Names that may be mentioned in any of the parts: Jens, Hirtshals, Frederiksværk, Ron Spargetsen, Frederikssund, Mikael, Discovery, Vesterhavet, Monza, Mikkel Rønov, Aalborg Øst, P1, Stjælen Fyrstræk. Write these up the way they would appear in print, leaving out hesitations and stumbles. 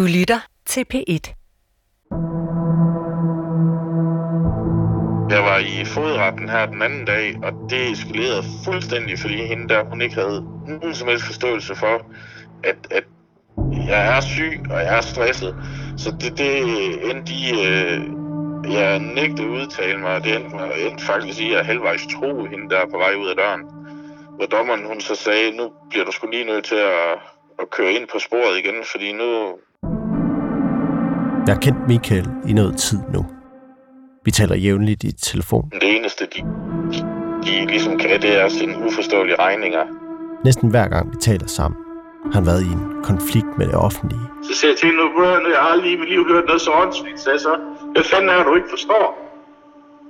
Du lytter til P1. Jeg var i fodretten her den anden dag, og det eskalerede fuldstændig, fordi hende der, hun ikke havde nogen som helst forståelse for, at jeg er syg, og jeg er stresset. Så det endte jeg nægtede at udtale mig, og det endte faktisk i at halvvejs tro hende der på vej ud af døren. Hvor dommeren hun så sagde, nu bliver du sgu lige nødt til at køre ind på sporet igen, fordi nu... Jeg har kendt Mikael i noget tid nu. Vi taler jævnligt i telefon. Det eneste, de ligesom kan, det er sine uforståelige regninger. Næsten hver gang vi taler sammen, har han været i en konflikt med det offentlige. Så siger jeg til hende, brødrene, jeg har aldrig i mit liv hørt noget så åndssvigt, sagde så. Hvad fanden er det, du ikke forstår?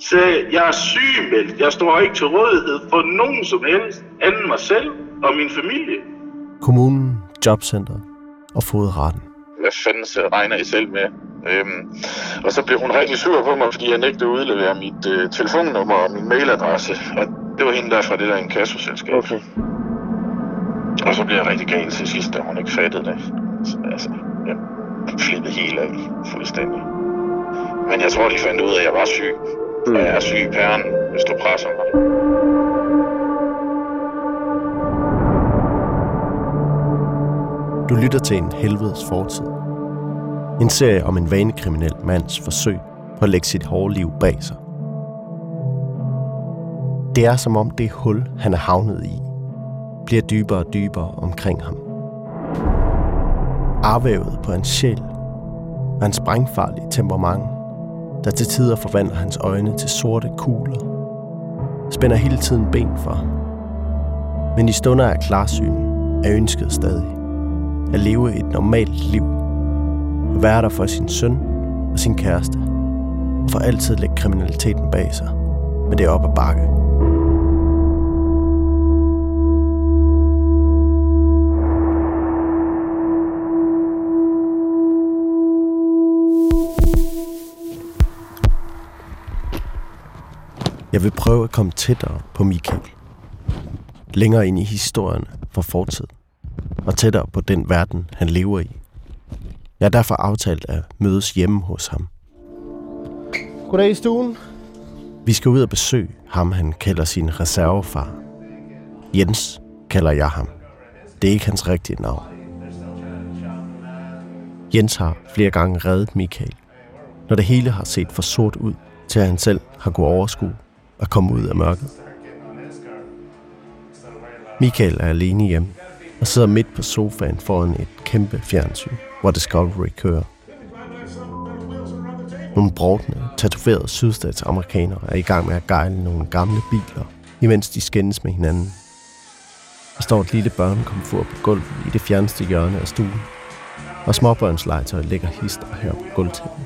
Så jeg er sygemeldt. Jeg står ikke til rådighed for nogen som helst, anden mig selv og min familie. Kommunen, jobcentret og fodretten. Hvad fanden regner I selv med? Og så blev hun rigtig sur på mig, fordi jeg nægtede at udlevere mit telefonnummer og min mailadresse. Og det var hende der fra det der inkassoselskab. Okay. Og så blev jeg rigtig gal til sidst, da hun ikke fattede det. Så, altså, jeg flippede helt af fuldstændig. Men jeg tror, de fandt ud af, at jeg var syg. Og jeg er syg i pæren, hvis du presser mig. Du lytter til En Helvedes Fortid. En serie om en vanekriminel mands forsøg på at lægge sit hårde liv bag sig. Det er som om det hul, han er havnet i, bliver dybere og dybere omkring ham. Arvævet på hans sjæl og hans sprængfarlige temperament, der til tider forvandler hans øjne til sorte kugler, spænder hele tiden ben for ham. Men i stunder af klarsyn er ønsket stadig at leve et normalt liv, at være der for sin søn og sin kæreste, og for altid lægge kriminaliteten bag sig, men det er op ad bakke. Jeg vil prøve at komme tættere på Mikael, længere ind i historierne fra fortiden, og tættere på den verden, han lever i. Jeg har derfor aftalt at mødes hjemme hos ham. Goddag i stuen. Vi skal ud og besøge ham, han kalder sin reservefar. Jens kalder jeg ham. Det er ikke hans rigtige navn. Jens har flere gange reddet Mikael, når det hele har set for sort ud, til han selv har kunnet overskue og komme ud af mørket. Mikael er alene hjemme og sidder midt på sofaen foran et kæmpe fjernsyn, hvor Discovery kører. Nogle brovtende, tatoverede sydstatsamerikanere er i gang med at gejle nogle gamle biler, imens de skændes med hinanden. Der står et lille børnekomfur på gulvet i det fjerneste hjørne af stuen, og småbørnslegetøj ligger hister her på gulvtæppet.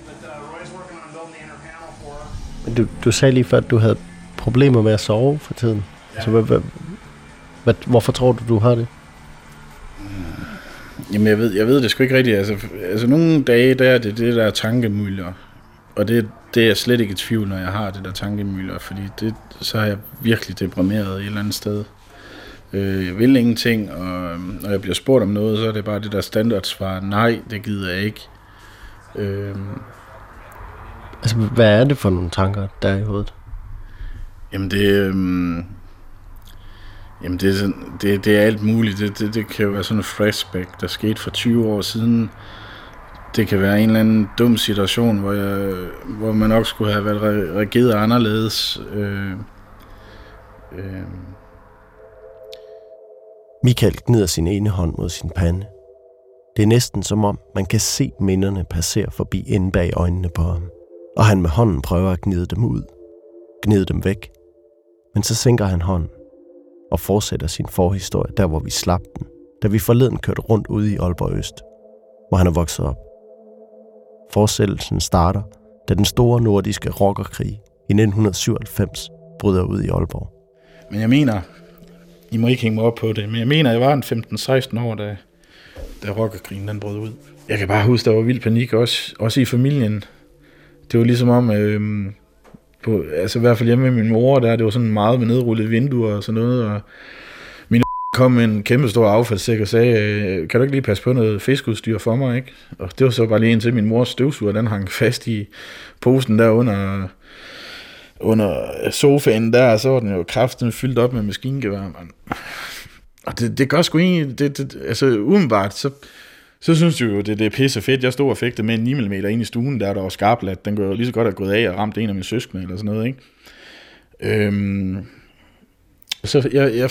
Du sagde lige før, at du havde problemer med at sove for tiden. Altså, hvorfor tror du har det? Jamen, jeg ved det sgu ikke rigtigt. Altså nogle dage, der er det der tankemylder. Og det er jeg slet ikke i tvivl, når jeg har det der tankemylder. Fordi så er jeg virkelig deprimeret et eller andet sted. Jeg vil ingenting, og når jeg bliver spurgt om noget, så er det bare det der standardsvar. Nej, det gider jeg ikke. Altså, hvad er det for nogle tanker, der er i hovedet? Jamen, det er alt muligt. Det kan jo være sådan en flashback, der skete for 20 år siden. Det kan være en eller anden dum situation, hvor man nok skulle have været reageret anderledes. Mikael gnider sin ene hånd mod sin pande. Det er næsten som om, man kan se minderne passere forbi inde bag øjnene på ham. Og han med hånden prøver at gnide dem ud, gnide dem væk. Men så sænker han hånden og fortsætter sin forhistorie der, hvor vi slap den, da vi forleden kørte rundt ude i Aalborg Øst, hvor han er vokset op. Fortsættelsen starter, da den store nordiske rockerkrig i 1997 bryder ud i Aalborg. Men jeg mener, I må ikke hænge mig op på det, men jeg mener, jeg var en 15-16 år, da rockerkrigen den brød ud. Jeg kan bare huske, der var vild panik, også i familien. Det var ligesom om, i hvert fald hjemme med min mor, det var sådan meget med nedrullede vinduer og sådan noget, og min kom en kæmpe stor affaldssæk og sagde, kan du ikke lige passe på noget fiskeudstyr for mig, ikke? Og det var så bare lige indtil min mors støvsuger, den hang fast i posen der under sofaen der, og så var den jo kraften fyldt op med maskingevær, mand. Og det gør sgu egentlig, altså umiddelbart, så synes jeg jo, det er pisse fedt. Jeg stod og fægtede med en 9 mm ind i stuen, der var skarplat. Den kunne jo lige så godt have gået af og ramt en af mine søskende eller sådan noget, ikke? Så jeg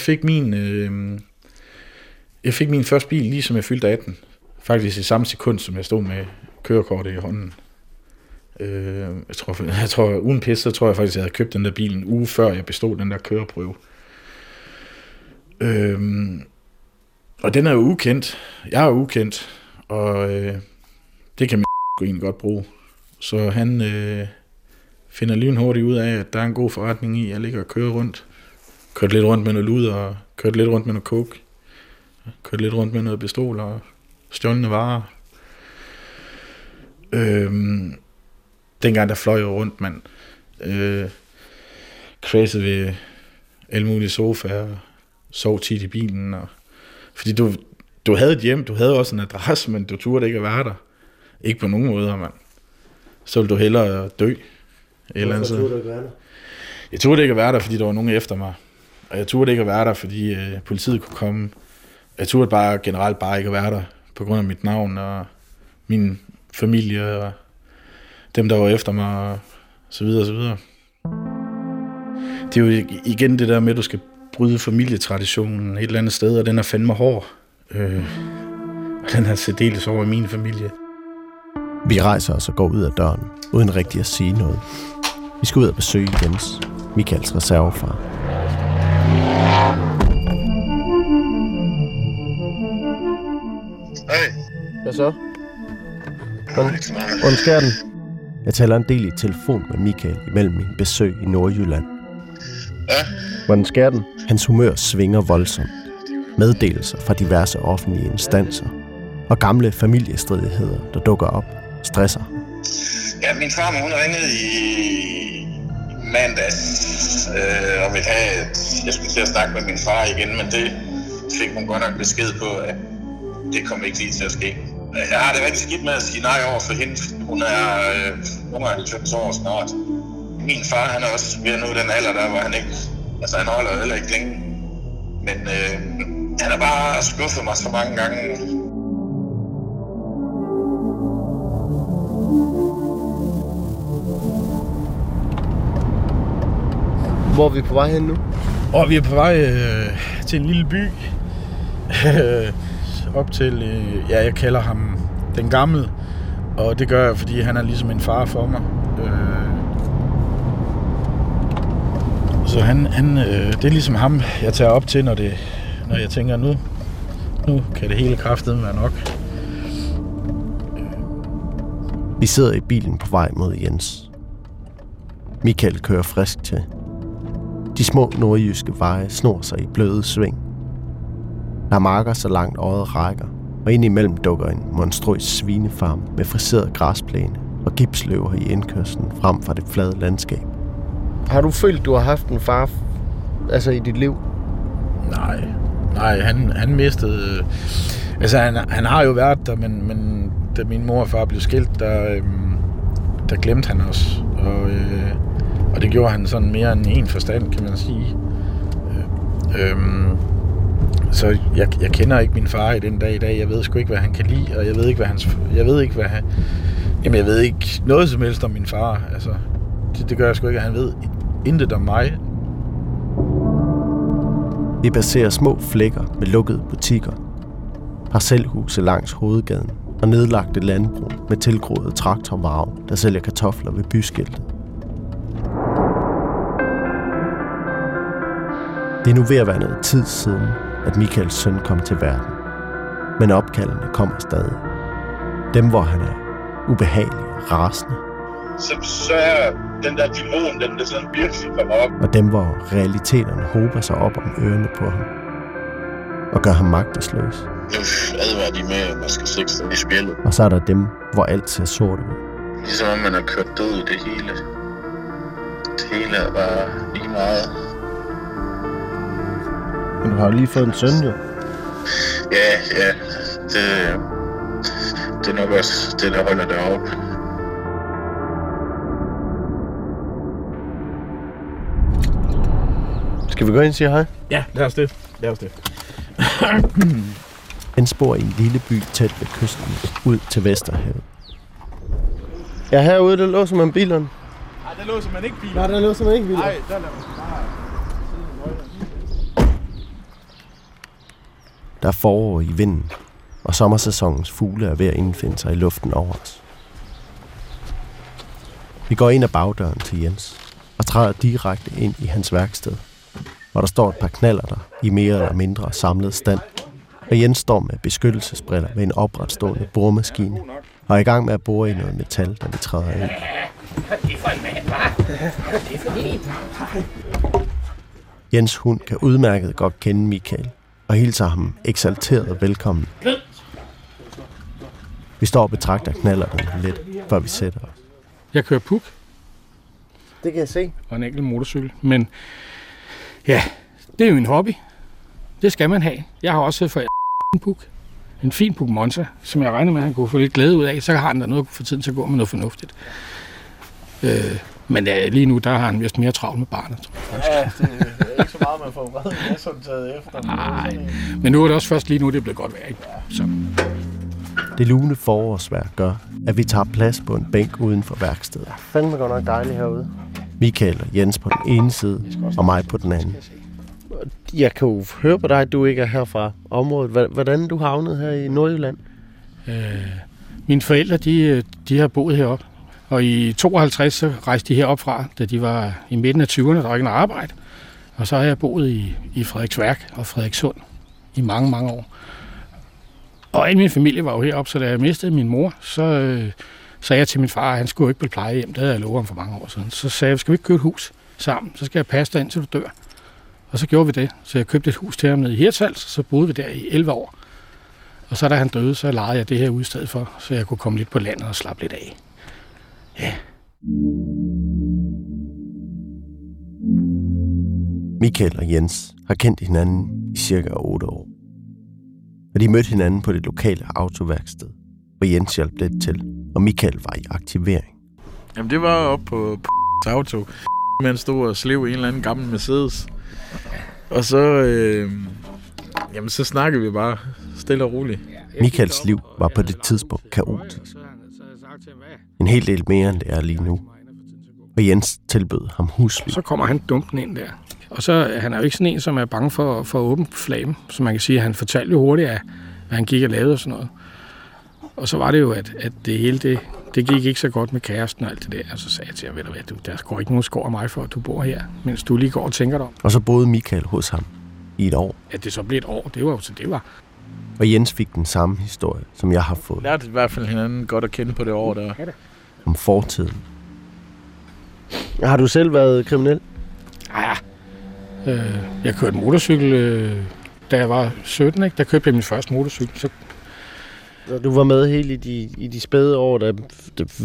fik min første bil lige som jeg fyldte 18, faktisk i samme sekund som jeg stod med kørekortet i hånden. Jeg tror uden pis, så tror jeg faktisk jeg havde købt den der bil en uge før jeg bestod den der køreprøve. Og den er jo ukendt. Jeg er ukendt, og det kan man egentlig godt bruge. Så han finder lynhurtigt ud af, at der er en god forretning i, jeg ligger og kører rundt. Kørte lidt rundt med noget luder, og kørte lidt rundt med noget coke. Kørte lidt rundt med noget pistol og stjålne varer. Dengang der fløj jeg rundt, mand. Crazy ved alle mulige sofaer, sov tit i bilen, og fordi du havde et hjem, du havde også en adresse, men du turde ikke at være der. Ikke på nogen måde, mand. Så ville du hellere dø. Hvorfor turde du ikke være der? Jeg turde ikke at være der, fordi der var nogen efter mig. Og jeg turde ikke at være der, fordi politiet kunne komme. Jeg turde bare generelt ikke at være der, på grund af mit navn og min familie og dem, der var efter mig og så videre og så videre. Det er jo igen det der med, at du skal bryde familietraditionen et eller andet sted, og den er fandme hård. Og den har særdeles over i min familie. Vi rejser os og går ud af døren, uden rigtig at sige noget. Vi skal ud og besøge Jens, Mikaels reservefar. Hej. Hvad så? Hvordan sker den? Jeg taler en del i telefon med Mikael imellem mine besøg i Nordjylland. Ja. Hvordan sker den? Hans humør svinger voldsomt. Meddelelser fra diverse offentlige instanser og gamle familiestridigheder, der dukker op, stresser. Ja, min farmor, hun ringede i mandags og ville have, at jeg skulle til at snakke med min far igen, men det fik hun godt nok besked på, at det kom ikke lige til at ske. Jeg har det rigtig skidt med at sige nej over for hende. Hun er 95 år snart. Min far, han er også ved at nå den alder, der hvor han ikke... Altså, han holder heller ikke længe. Men han har bare skuffet mig så mange gange. Hvor er vi på vej hen nu? Vi er på vej til en lille by. Op til, jeg kalder ham den gamle. Og det gør jeg, fordi han er ligesom en far for mig. Så han det er ligesom ham, jeg tager op til, når jeg tænker, nu kan det hele kraftedeme være nok. Vi sidder i bilen på vej mod Jens. Mikael kører frisk til. De små nordjyske veje snor sig i bløde sving. Der marker så langt øjet rækker, og indimellem dukker en monstrøs svinefarm med friseret græsplæne og gipsløver i indkørslen frem fra det flade landskab. Har du følt, du har haft en far altså i dit liv? Nej, han mistede... Altså, han har jo været der, men da min mor og far blev skilt, der glemte han os. Og det gjorde han sådan mere end en forstand, kan man sige. Så jeg kender ikke min far i den dag i dag. Jeg ved sgu ikke, hvad han kan lide, og jeg ved ikke, jeg ved ikke noget som helst om min far, altså... Det gør jeg sgu ikke, at han ved intet om mig. Vi passerer små flækker med lukkede butikker, parcelhuse langs hovedgaden og nedlagte landbrug med tilgroede traktorvarve, der sælger kartofler ved byskiltet. Det er nu ved at være noget tid siden, at Mikaels søn kom til verden. Men opkaldene kommer stadig. Dem, hvor han er ubehagelig og rasende. Så er den der dæmon, den der sådan virkelig kommer op. Og dem, hvor realiteterne hober sig op om ørerne på ham. Og gør ham magtesløs. Nu advarer de med, at man skal stikke sig i spillet. Og så er der dem, hvor alt ser sort ud. Ligesom om man har kørt død i det hele. Det hele er bare lige meget. Men du har jo lige fået en søn, jo. Ja. Det er nok også det, der holder dig op. Skal vi gå ind og sige hej? Ja, lad os det. Anspor i en lille by tæt ved kysten ud til Vesterhavet. Ja, herude, der låser man bilerne. Nej, der låser man ikke bilerne. Nej, der lader man bare. Der er forår i vinden, og sommersæsonens fugle er ved at indfinde sig i luften over os. Vi går ind ad bagdøren til Jens og træder direkte ind i hans værksted, hvor der står et par knallerter i mere eller mindre samlet stand, og Jens står med beskyttelsesbriller ved en opretstående boremaskine og er i gang med at bore i noget metal, da vi træder ind. Jens hund kan udmærket godt kende Mikael og hilser ham eksalteret velkommen. Vi står og betragter knallerterne lidt, før vi sætter os. Jeg kører puk. Det kan jeg se. Og en enkelt motorcykel, men ja, det er jo en hobby. Det skal man have. Jeg har også fået en puk. En fin puk Monza, som jeg regner med, at han kunne få lidt glæde ud af. Så har han da noget for tiden til at gå med noget fornuftigt. Men ja, lige nu, der har han vist mere travlt med barnet, tror jeg. Ja, det er ikke så meget, man får reddet en sådan taget efter. Nej, men nu er det også først lige nu, det er blevet godt vejr, ikke? Så. Det lune forårsvejr gør, at vi tager plads på en bænk uden for værkstedet. Fandme godt nok dejligt herude. Mikael og Jens på den ene side, og mig på den anden. Jeg kan jo høre på dig, at du ikke er her fra området. Hvordan du havnet her i Nordjylland? Mine forældre, de har boet heroppe. Og i 52 så rejste de herop fra, da de var i midten af 20'erne, der var ikke noget arbejde. Og så har jeg boet i Frederiksværk og Frederikssund i mange, mange år. Og al min familie var jo heroppe, så da jeg mistede min mor, så sagde jeg til min far, at han skulle ikke blive plejehjem. Det havde jeg lovet ham for mange år siden. Så sagde jeg, skal vi ikke købe et hus sammen? Så skal jeg passe dig, indtil du dør. Og så gjorde vi det. Så jeg købte et hus til ham nede i Hirtshals, så boede vi der i 11 år. Og så da han døde, så lejede jeg det her ud i stedet for, så jeg kunne komme lidt på landet og slappe lidt af. Ja. Mikael og Jens har kendt hinanden i cirka 8 år. Og de mødte hinanden på det lokale autoværksted, hvor Jens hjalp lidt til, og Mikael var i aktivering. Jamen det var oppe på auto, med en stor slev i en eller anden gammel Mercedes. Og så, jamen, så snakkede vi bare stille og roligt. Mikaels liv var på det tidspunkt kaotisk. En hel del mere, end det er lige nu. Og Jens tilbød ham husly. Så kommer han dumpen ind der. Og så han er jo ikke sådan en, som er bange for at åbne flamen. Så man kan sige, at han fortalte jo hurtigt, af, hvad han gik og lavede og sådan noget. Og så var det jo, at det hele det gik ikke så godt med kæresten og alt det der. Og så sagde jeg til ham, der går ikke nogen skår af mig for, at du bor her, mens du lige går og tænker dig om. Og så boede Mikael hos ham i et år. At det så blev et år, det var jo så det var. Og Jens fik den samme historie, som jeg har fået. Lærte i hvert fald hinanden godt at kende på det år, der om fortiden. Har du selv været kriminel? Ja. Jeg kørte motorcykel, da jeg var 17, ikke? Der købte jeg min første motorcykel, så du var med helt i de spæde år, der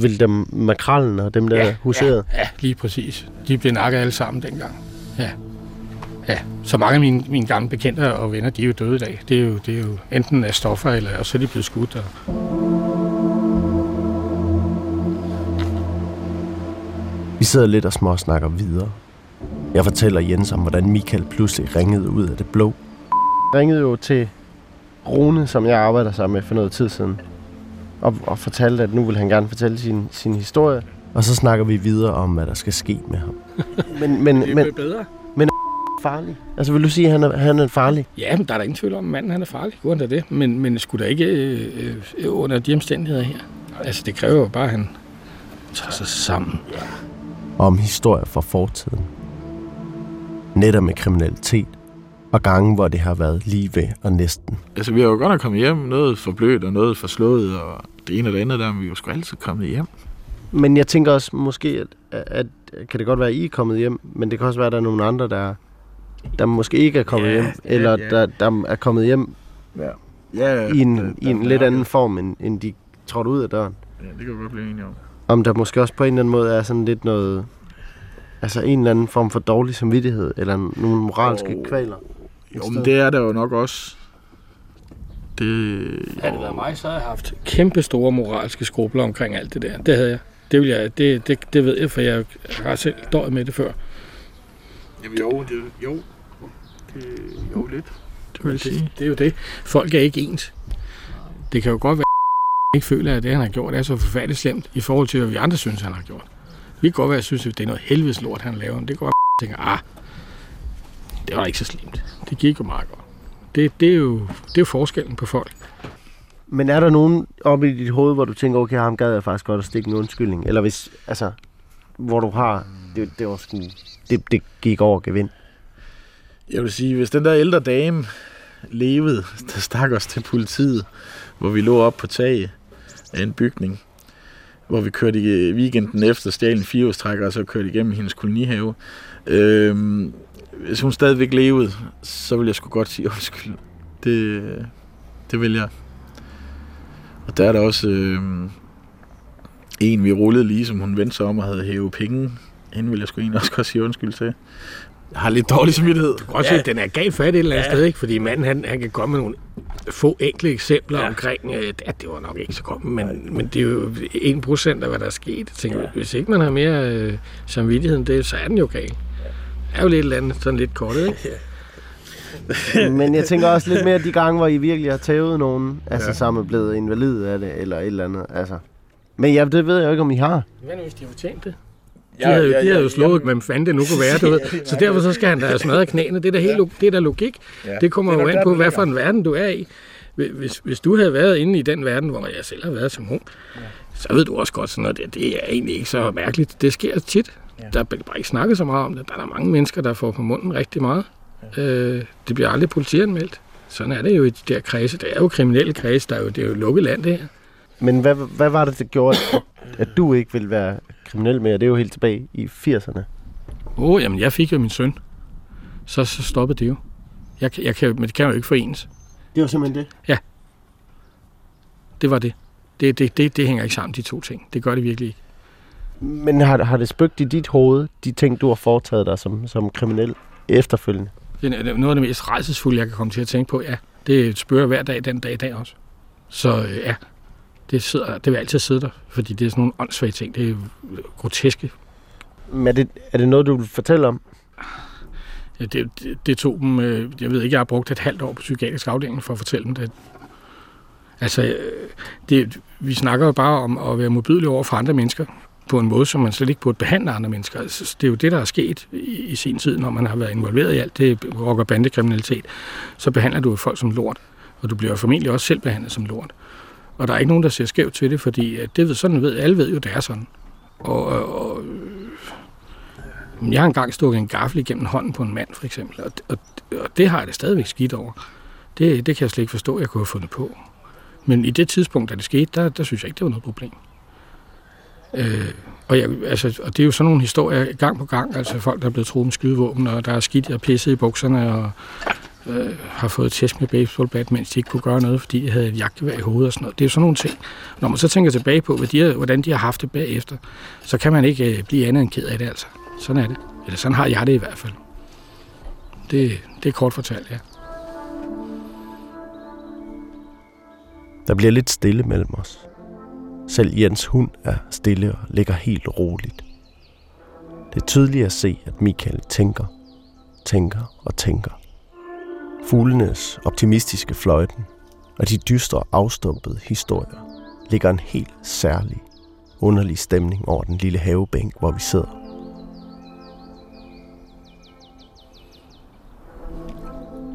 ville dem makrallen og dem, der huserede? Ja, lige præcis. De blev nakket alle sammen dengang. Ja. Så mange af mine gamle bekendte og venner, de er jo døde i dag. Det er jo enten af stoffer, eller så er de blevet skudt. Vi sidder lidt og småsnakker videre. Jeg fortæller Jens om, hvordan Mikael pludselig ringede ud af det blå. Jeg ringede jo til Rune, som jeg arbejder sammen med for noget tid siden, og fortalte, at nu vil han gerne fortælle sin historie. Og så snakker vi videre om, hvad der skal ske med ham. Men bedre. Men farlig. Altså vil du sige, at han er farlig? Ja, men der er da ingen tvivl om, at manden han er farlig. Under det. Men skulle der ikke under de omstændigheder her? Altså det kræver jo bare, at han tager sig sammen. Om historier fra fortiden. Netter med kriminalitet. Og gange, hvor det har været lige ved og næsten. Altså, vi har jo godt nok kommet hjem. Noget for blødt og noget for slået, og det ene og det andet der, men vi er jo sgu altid kommet hjem. Men jeg tænker også måske, at kan det godt være, at I er kommet hjem, men det kan også være, at der er nogle andre, der måske ikke er kommet hjem, eller der er kommet hjem i en lidt anden form, end de trådte ud af døren. Ja, det kan vi godt blive enige om. Om der måske også på en eller anden måde er sådan lidt noget, altså en eller anden form for dårlig samvittighed, eller nogle moralske kvaler. Jo, men det er der jo nok også. Havde det været mig, så havde jeg haft kæmpe store moralske skrubler omkring alt det der. Det havde jeg. Det ved jeg, for jeg har selv døjet med det før. Jamen jo, lidt. Det vil jeg sige. Det er jo det. Folk er ikke ens. Det kan jo godt være, at jeg ikke føler, at det, han har gjort, er så forfærdeligt slemt i forhold til, hvad vi andre synes, han har gjort. Vi kan godt være, at jeg synes, at det er noget helvedes lort, han laver. Men det kan godt være, at jeg tænker, det var ikke så slemt. Det gik jo meget godt. Det er jo forskellen på folk. Men er der nogen oppe i dit hoved, hvor du tænker, okay, ham gad jeg faktisk godt at stikke en undskyldning? Eller hvis, altså, hvor du har, det var sådan, det gik over gevind. Jeg vil sige, hvis den der ældre dame levede, der stak os til politiet, hvor vi lå op på taget af en bygning, hvor vi kørte i weekenden efter Stjælen Fyrstræk, og så kørte igennem hendes kolonihave. Hvis hun stadigvæk levede, så ville jeg sgu godt sige undskyld. Det vil jeg. Og der er der også en, vi rullede lige, som hun vendte sig om og havde hævet penge. Hende ville jeg sgu egentlig også godt sige undskyld til. Jeg har lidt dårlig samvittighed. Du kan også se, den er galt fat et eller andet sted, ikke? Fordi manden, han kan komme med nogle få enkle eksempler omkring, at det var nok ikke så godt, men det er jo 1% af, hvad der er sket. Tænker, hvis ikke man har mere samvittighed end det, så er den jo galt. Er jo lidt eller andet, sådan lidt kortet, ikke? Men jeg tænker også lidt mere de gange, hvor I virkelig har tævet nogen, altså sammen er blevet invalid af det, eller et eller andet, altså. Men ja, det ved jeg jo ikke, om I har. Men hvis de har fortjent det? De havde jo slået, hvem fanden det nu kunne være, du ved. Så derfor så skal han da smadre knæene. Det er da helt logik. Det kommer jo an på, hvad for en verden du er i. Hvis du havde været inde i den verden, hvor jeg selv har været som ung, så ved du også godt sådan noget der. Det er egentlig ikke så mærkeligt. Det sker tit. Der bliver bare ikke snakket så meget om det. Der er der mange mennesker, der får på munden rigtig meget. Det bliver aldrig politianmeldt. Sådan er det jo i de der kredse. Det er jo kriminelle kredse. Det er jo lukket land, det her. Men hvad var det, der gjorde, at du ikke ville være kriminel mere? Det er jo helt tilbage i 80'erne. Jamen jeg fik jo min søn. Så stoppede det jo. Men det kan jo ikke forenes. Det var simpelthen det? Ja. Det var det. Det hænger ikke sammen, de to ting. Det gør det virkelig ikke. Men har det spøgt i dit hoved, de ting, du har foretaget dig som kriminel efterfølgende? Det er noget af det mest rædselsfulde, jeg kan komme til at tænke på. Ja, det spørger hver dag, den dag i dag også. Så ja, det vil altid sidde der, fordi det er sådan nogle åndssvage ting. Det er groteske. Men er det noget, du vil fortælle om? Ja, det tog dem... Jeg ved ikke, jeg har brugt et halvt år på psykiatrisk afdeling for at fortælle dem det. Altså, vi snakker jo bare om at være modbydelig over for andre mennesker på en måde, som man slet ikke burde behandle andre mennesker. Altså, det er jo det, der er sket i sin tid, når man har været involveret i alt det rocker- og bandekriminalitet. Så behandler du jo folk som lort, og du bliver formentlig også selv behandlet som lort. Og der er ikke nogen, der ser skævt til det, fordi alle ved jo, det er sådan. Og jeg har engang stukket en gaffel igennem hånden på en mand, for eksempel, og det har jeg det stadigvæk skidt over. Det kan jeg slet ikke forstå, jeg kunne have fundet på. Men i det tidspunkt, da det skete, der synes jeg ikke, det var noget problem. Og det er jo sådan nogle historier gang på gang, altså folk, der er blevet truet med skydevåben, og der er skidt og pisset i bukserne, og har fået tæsk med baseballbat, mens de ikke kunne gøre noget, fordi de havde et jagtgevær i hovedet og sådan noget. Det er jo sådan nogle ting. Når man så tænker tilbage på, hvordan de har haft det bagefter, så kan man ikke blive andet end ked af det, altså. Sådan er det. Eller sådan har jeg det i hvert fald. Det er kort fortalt, ja. Der bliver lidt stille mellem os. Selv Jens hund er stille og ligger helt roligt. Det er tydeligt at se, at Mikael tænker. Fuglenes optimistiske fløjten og de dystre afstumpede historier ligger en helt særlig, underlig stemning over den lille havebænk, hvor vi sidder.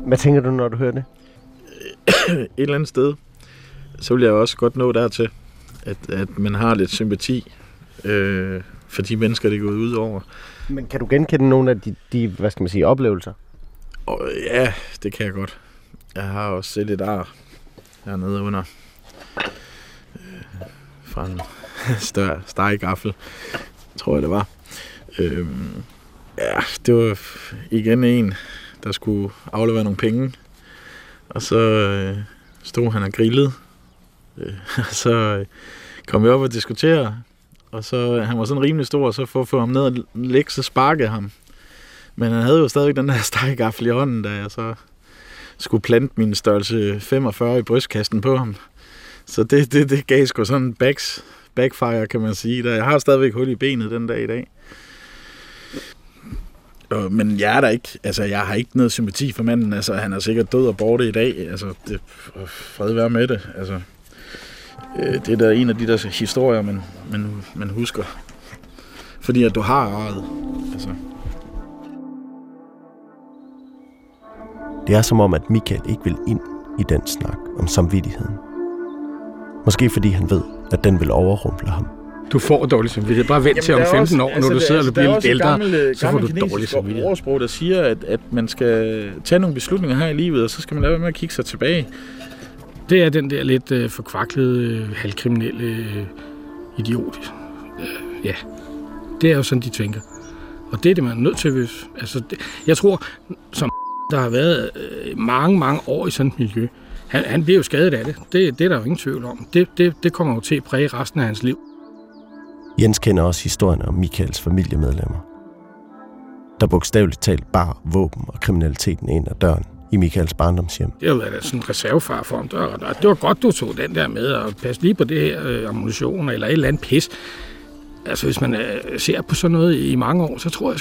Hvad tænker du, når du hører det? Et eller andet sted, så vil jeg også godt nå dertil, at man har lidt sympati for de mennesker, det går ud over. Men kan du genkende nogle af de hvad skal man sige, oplevelser? Ja, det kan jeg godt. Jeg har også set et ar hernede under fra en større stegegaffel, tror jeg det var. Det var igen en, der skulle aflevere nogle penge, og så stod han og grillede. Så kom vi op og diskuterede, og så han var sådan rimelig stor, og så for at få ham ned og lægge, så sparkede ham. Men han havde jo stadigvæk den der steggaffel i hånden, da jeg så skulle plante min størrelse 45 i brystkassen på ham. Så det gav sgu sådan en backfire, kan man sige. Jeg har stadigvæk hul i benet den dag i dag. Men jeg er der ikke. Altså, jeg har ikke noget sympati for manden. Altså, han er sikkert død og borte i dag. Altså, det, fred være med det. Altså, det er da en af de der historier, man husker. Fordi at du har arvet. Altså. Det er som om, at Mikael ikke vil ind i den snak om samvittigheden. Måske fordi han ved, at den vil overrumple ham. Du får dårlig samvittighed. Bare vent til om 15 år, når du sidder og bliver ældre, så får du dårlig samvittighed. Der er ordsprog, der siger, at man skal tage nogle beslutninger her i livet, og så skal man lade være med at kigge sig tilbage. Det er den der lidt forkvaklede, halvkriminelle idiot. Ja, det er jo sådan, de tænker. Og det er det, man er nødt til, hvis... Altså, det, jeg tror, som der har været mange år i sådan et miljø, han bliver jo skadet af det. Det er der jo ingen tvivl om. Det kommer jo til at præge resten af hans liv. Jens kender også historien om Mikaels familiemedlemmer. Der bogstaveligt talt bar våben og kriminaliteten ind ad døren i Mikaels barndomshjem. Det har jo været sådan en reservefar for ham. Det var godt, du tog den der med og passe lige på det her ammunition eller et eller andet pis. Altså, hvis man ser på sådan noget i mange år, så tror jeg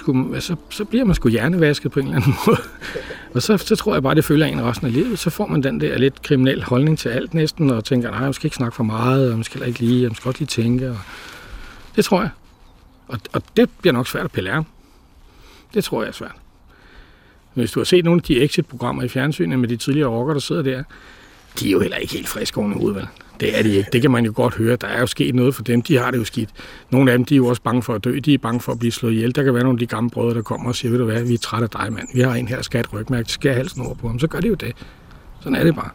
så bliver man sgu hjernevasket på en eller anden måde. Og så tror jeg bare, det følger en resten af livet. Så får man den der lidt kriminel holdning til alt næsten, og tænker, nej, man skal ikke snakke for meget, og man skal ikke lige, og man skal godt lige tænke. Og det tror jeg. Og det bliver nok svært at pille af. Det tror jeg er svært. Hvis du har set nogle af de exit-programmer i fjernsynet med de tidligere rockere, der sidder der, de er jo heller ikke helt friske oven i hovedet, vel? Det er de ikke. Det kan man jo godt høre. Der er jo sket noget for dem. De har det jo skidt. Nogle af dem, de er jo også bange for at dø. De er bange for at blive slået ihjel. Der kan være nogle af de gamle brødre, der kommer og siger, ved du hvad, vi er trætte af dig, mand. Vi har en her, der skal have et rygmærke, skal have halsen over på ham. Så gør de jo det. Sådan er det bare.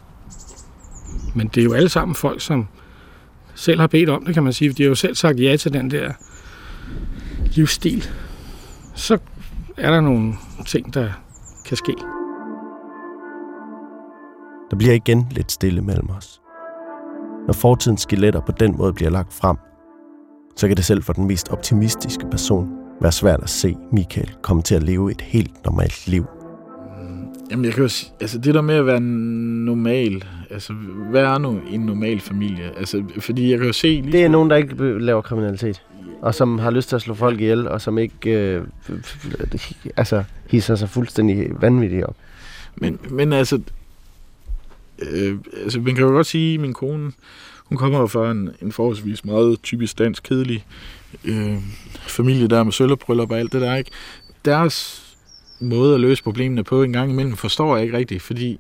Men det er jo alle sammen folk, som selv har bedt om det, kan man sige. De har jo selv sagt ja til den der livsstil. Så er der nogle ting, der kan ske. Der bliver igen lidt stille mellem os. Når fortidens skeletter på den måde bliver lagt frem, så kan det selv for den mest optimistiske person være svært at se Mikael komme til at leve et helt normalt liv. Jamen jeg kan jo sige, altså det der med at være normal, altså hvad er nu en normal familie? Altså fordi jeg kan jo se... Ligesom... Det er nogen, der ikke laver kriminalitet, og som har lyst til at slå folk ihjel, og som ikke altså, hisser sig fuldstændig vanvittigt op. Men altså... Altså, man kan jo godt sige, at min kone, hun kommer fra en forholdsvis meget typisk dansk, kedelig familie der med sølvbryllup og alt det der, ikke? Deres måde at løse problemene på en gang imellem forstår jeg ikke rigtigt, fordi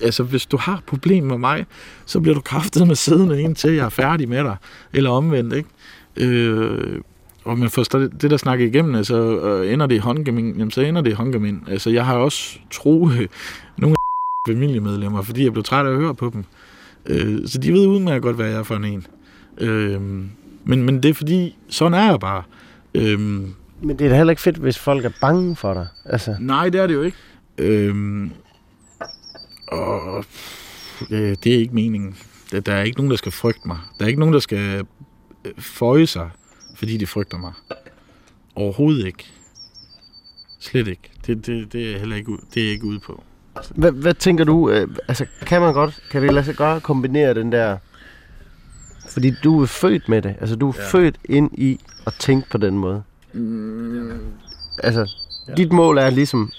altså, hvis du har problemer med mig, så bliver du kraftedeme siddende indtil jeg er færdig med dig, eller omvendt, ikke? Og man forstår det der snakker igennem, altså, og ender det i håndgemænd, jamen så ender det i håndgemænd. Altså, jeg har også troet nogle familiemedlemmer, fordi jeg blev træt af at høre på dem. Så de ved udmærket godt, hvad jeg er for en. Men det er fordi, sådan er jeg bare. Men det er da heller ikke fedt, hvis folk er bange for dig. Altså. Nej, det er det jo ikke. Det er ikke meningen. Der er ikke nogen, der skal frygte mig. Der er ikke nogen, der skal føje sig, fordi de frygter mig. Overhovedet ikke. Slet ikke. Det er heller ikke, det er ikke ude på. Hvad tænker du, altså kan det lade sig godt kombinere den der, fordi du er født med det, altså du er født ind i at tænke på den måde. Altså, dit mål er ligesom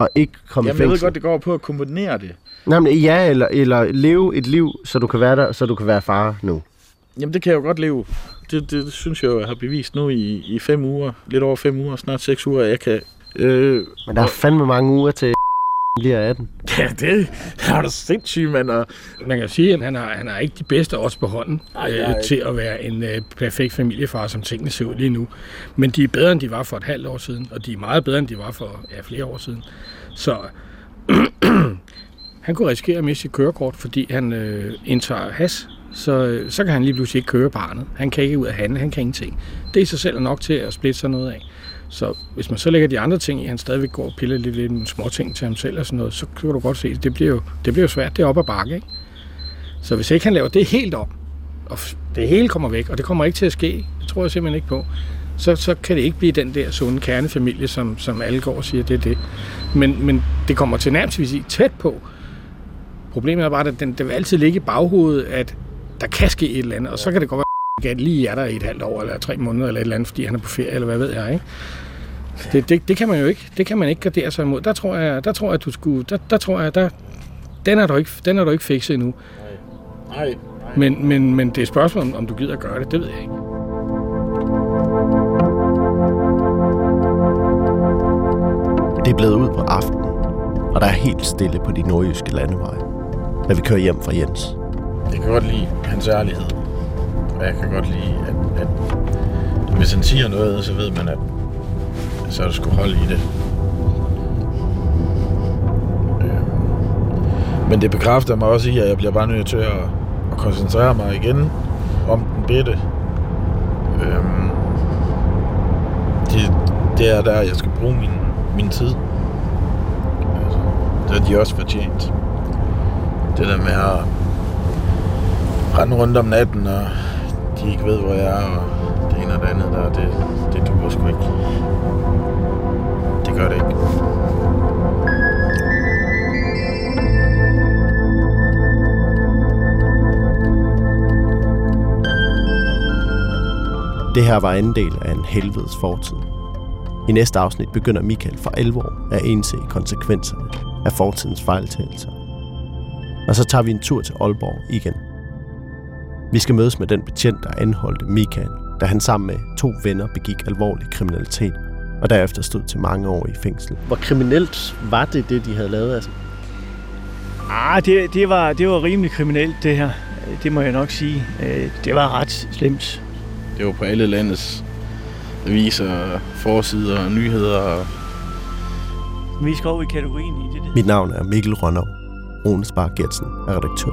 at ikke komme i fængsel. Jeg ved godt, det går på at kombinere det. Nej, men ja, eller leve et liv, så du kan være der, så du kan være far nu. Jamen det kan jeg jo godt leve. Det synes jeg jo, jeg har bevist nu i 5 uger, lidt over 5 uger, snart 6 uger, jeg kan. Men der er fandme mange uger til... lige er 18. Ja, det er da sindssygt, mand. Man kan sige, at han har ikke de bedste odds på hånden til at være en perfekt familiefar, som tingene ser ud lige nu. Men de er bedre, end de var for et halvt år siden, og de er meget bedre, end de var for flere år siden. Så han kunne risikere at miste sit kørekort, fordi han indtager hash, så kan han lige pludselig ikke køre barnet. Han kan ikke ud at handle, han kan ingenting. Det i sig selv er nok til at splitte sig noget af. Så hvis man så lægger de andre ting i, han stadigvæk går og piller lidt med små ting til ham selv og sådan noget, så kan du godt se, at det bliver jo svært. Det er op ad bakke, ikke? Så hvis ikke han laver det helt om, og det hele kommer væk, og det kommer ikke til at ske, det tror jeg simpelthen ikke på, så kan det ikke blive den der sunde kernefamilie, som alle går og siger, det er det. Men det kommer til nærmest tæt på. Problemet er bare, at det vil altid ligge i baghovedet, at der kan ske et eller andet, og så kan det godt være, at lige er der i et halvt år, eller 3 måneder, eller et eller andet, fordi han er på ferie, eller hvad ved jeg, ikke? Det kan man jo ikke. Det kan man ikke gardere sig imod. Der tror jeg, du skulle... Den er du ikke fikset endnu. Nej. Men det er et spørgsmål, om du gider at gøre det. Det ved jeg ikke. Det er blevet ud på aftenen, og der er helt stille på de nordjyske landeveje, da vi kører hjem fra Jens. Jeg kan godt lide hans ærlighed, og jeg kan godt lide, at hvis han siger noget, så ved man, at så er der sgu hold i det. Men det bekræfter mig også i, at jeg bliver bare nødt til at koncentrere mig igen om den bitte. Det er der, jeg skal bruge min tid. Altså, det har de også fortjent. Det der med at rende rundt om natten, og de ikke ved, hvor jeg er, og det ene og det andet der, det duer sgu ikke. Det gør det ikke. Det her var anden del af en helvedes fortid. I næste afsnit begynder Mikael for alvor at indse konsekvenserne af fortidens fejltagelser. Og så tager vi en tur til Aalborg igen. Vi skal mødes med den betjent, der anholdte Mikael, da han sammen med 2 venner begik alvorlig kriminalitet, og derefter stod til mange år i fængsel. Hvor kriminelt var det de havde lavet? Altså? Det var rimelig kriminelt, det her. Det må jeg nok sige. Det var ret slemt. Det var på alle landets aviser, forsider, nyheder. Vi skal over i kategorien i det. Mit navn er Mikkel Rønov. Ron Spargetsen er redaktør.